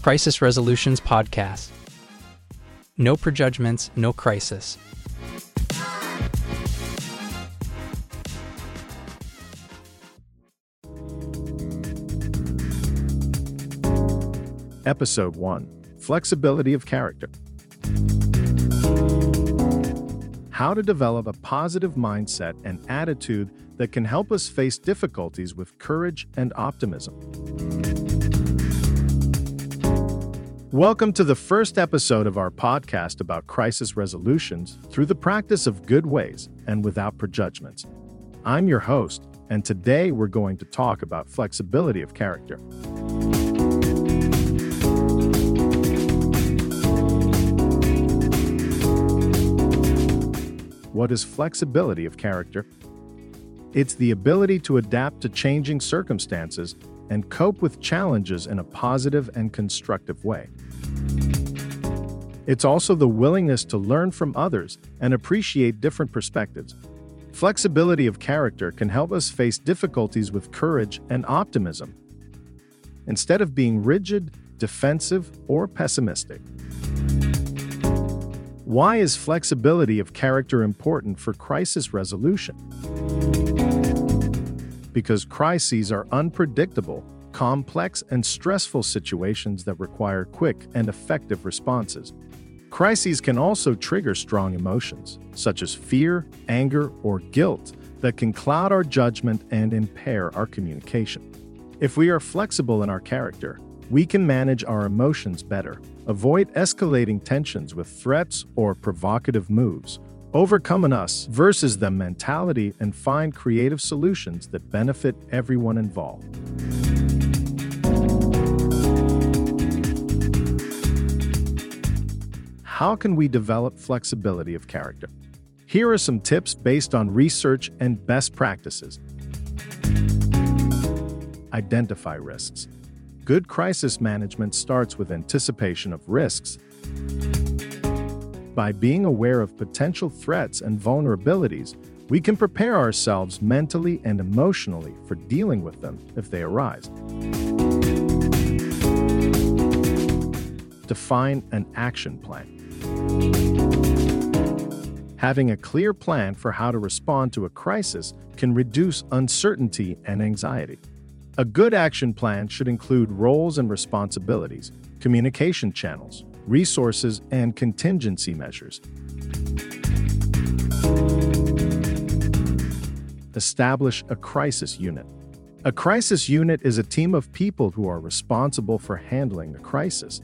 Crisis Resolutions Podcast. No prejudgments, no crisis. Episode 1, Flexibility of Character. How to develop a positive mindset and attitude that can help us face difficulties with courage and optimism. Welcome to the first episode of our podcast about crisis resolutions through the practice of good ways and without prejudgments. I'm your host, and today we're going to talk about flexibility of character. What is flexibility of character? It's the ability to adapt to changing circumstances and cope with challenges in a positive and constructive way. It's also the willingness to learn from others and appreciate different perspectives. Flexibility of character can help us face difficulties with courage and optimism, instead of being rigid, defensive, or pessimistic. Why is flexibility of character important for crisis resolution? Because crises are unpredictable, complex, and stressful situations that require quick and effective responses. Crises can also trigger strong emotions, such as fear, anger, or guilt, that can cloud our judgment and impair our communication. If we are flexible in our character, we can manage our emotions better, avoid escalating tensions with threats or provocative moves, overcome an us versus them mentality, and find creative solutions that benefit everyone involved. How can we develop flexibility of character? Here are some tips based on research and best practices. Identify risks. Good crisis management starts with anticipation of risks. By being aware of potential threats and vulnerabilities, we can prepare ourselves mentally and emotionally for dealing with them if they arise. Define an action plan. Having a clear plan for how to respond to a crisis can reduce uncertainty and anxiety. A good action plan should include roles and responsibilities, communication channels, resources, and contingency measures. Establish a crisis unit. A crisis unit is a team of people who are responsible for handling a crisis.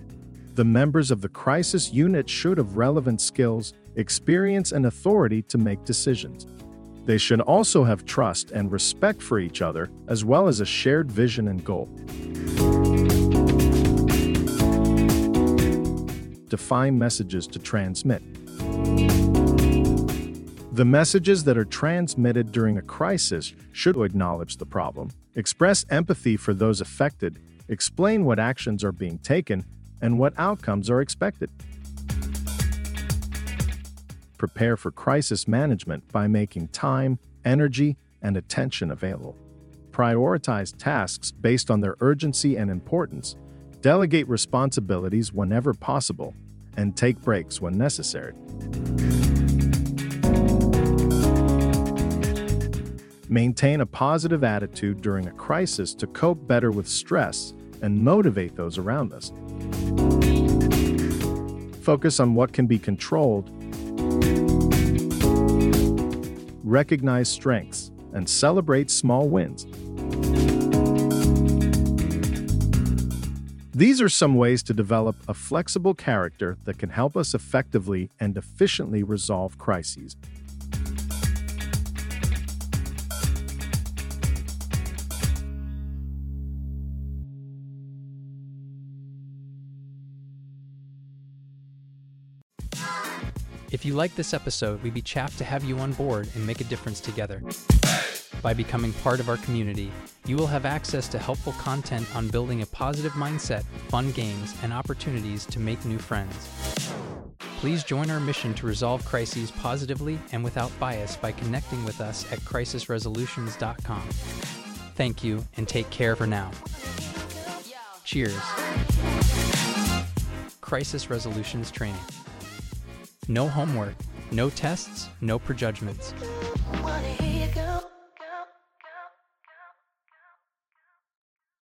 The members of the crisis unit should have relevant skills, experience, and authority to make decisions. They should also have trust and respect for each other, as well as a shared vision and goal. Define messages to transmit. The messages that are transmitted during a crisis should acknowledge the problem, express empathy for those affected, explain what actions are being taken, and what outcomes are expected. Prepare for crisis management by making time, energy, and attention available. Prioritize tasks based on their urgency and importance, delegate responsibilities whenever possible, and take breaks when necessary. Maintain a positive attitude during a crisis to cope better with stress and motivate those around us. Focus on what can be controlled. Recognize strengths and celebrate small wins. These are some ways to develop a flexible character that can help us effectively and efficiently resolve crises. If you like this episode, we'd be chuffed to have you on board and make a difference together. By becoming part of our community, you will have access to helpful content on building a positive mindset, fun games, and opportunities to make new friends. Please join our mission to resolve crises positively and without bias by connecting with us at crisisresolutions.com. Thank you, and take care for now. Cheers. crisis resolutions training. No homework, no tests, no prejudgments.